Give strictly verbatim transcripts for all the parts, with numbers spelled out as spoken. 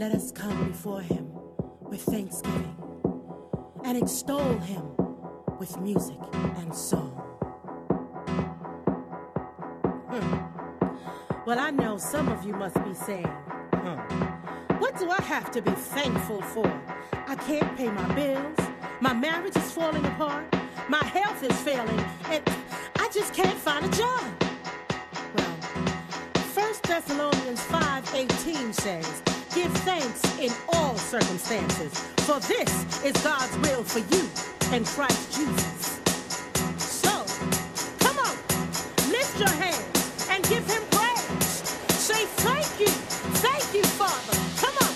Let us come before him with thanksgiving and extol him with music and song. Hmm. Well, I know some of you must be saying, hmm, what do I have to be thankful for? I can't pay my bills. My marriage is falling apart. My health is failing. And I just can't find a job. Well, First Thessalonians five eighteen says, give thanks in all circumstances, for this is God's will for you in Christ Jesus. So, come on, lift your hands and give him praise. Say thank you, thank you, Father. Come on.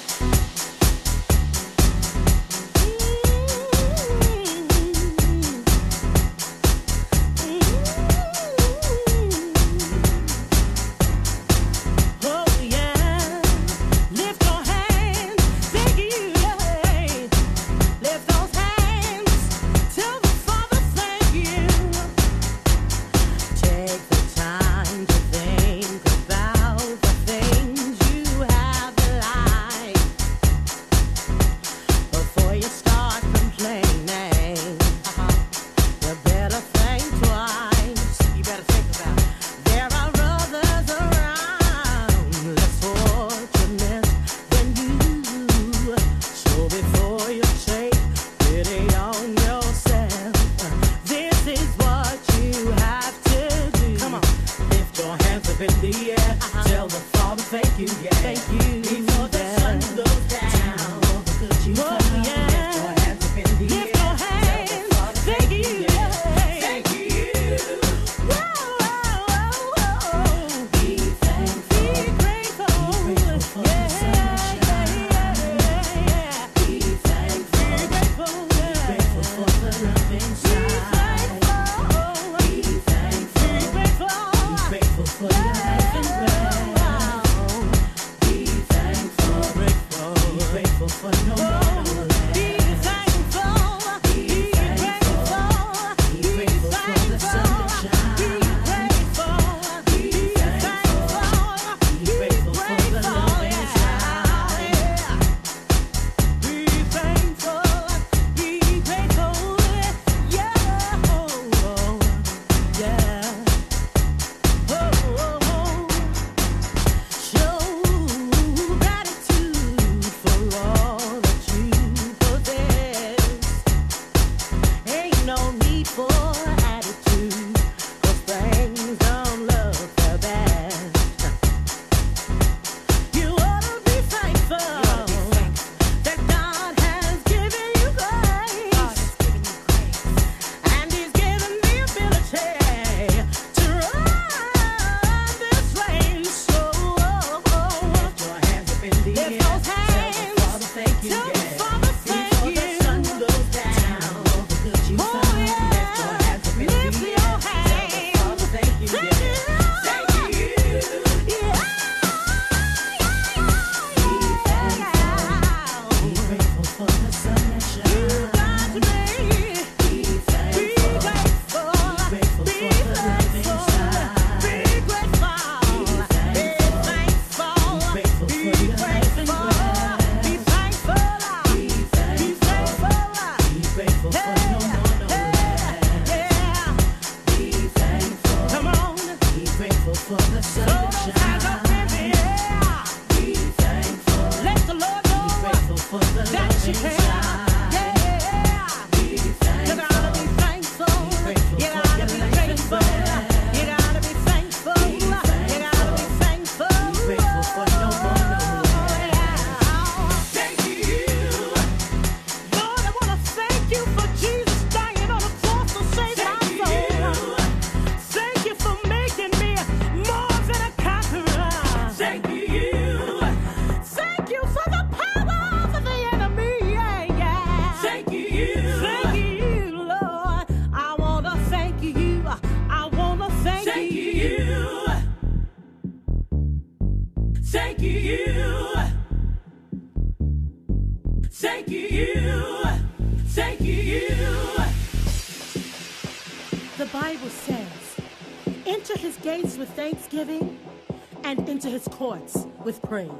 With praise.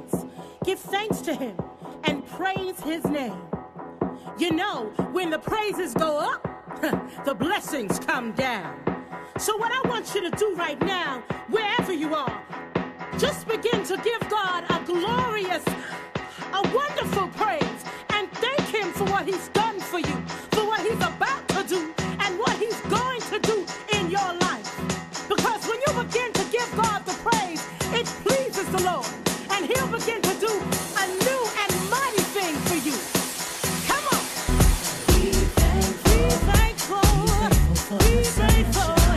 Give thanks to him and praise his name. You know, when the praises go up, the blessings come down. So what I want you to do right now, wherever you are, just begin to give God a glorious, a wonderful praise, and thank him for what he's done for you, for what he's about to do, and what he's going to do in your life. Because when you begin to give God the praise, it pleases the Lord, and he'll begin to do a new and mighty thing for you. Come on. Be thankful. Be thankful. Be thankful. Down to reality.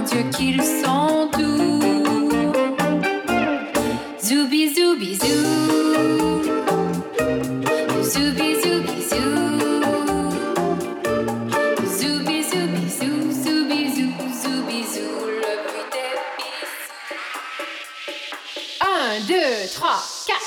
un Dieu qui le s'entoure. Zoubi, zoubi, zou. Zoubi, zoubi, zou. Zoubi, zoubi, zou. Zoubi, zou. Zoubi, zou. Le bruit des bisous. Un, deux, trois, quatre.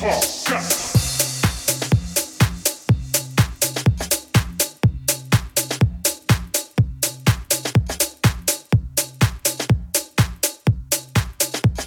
Oh.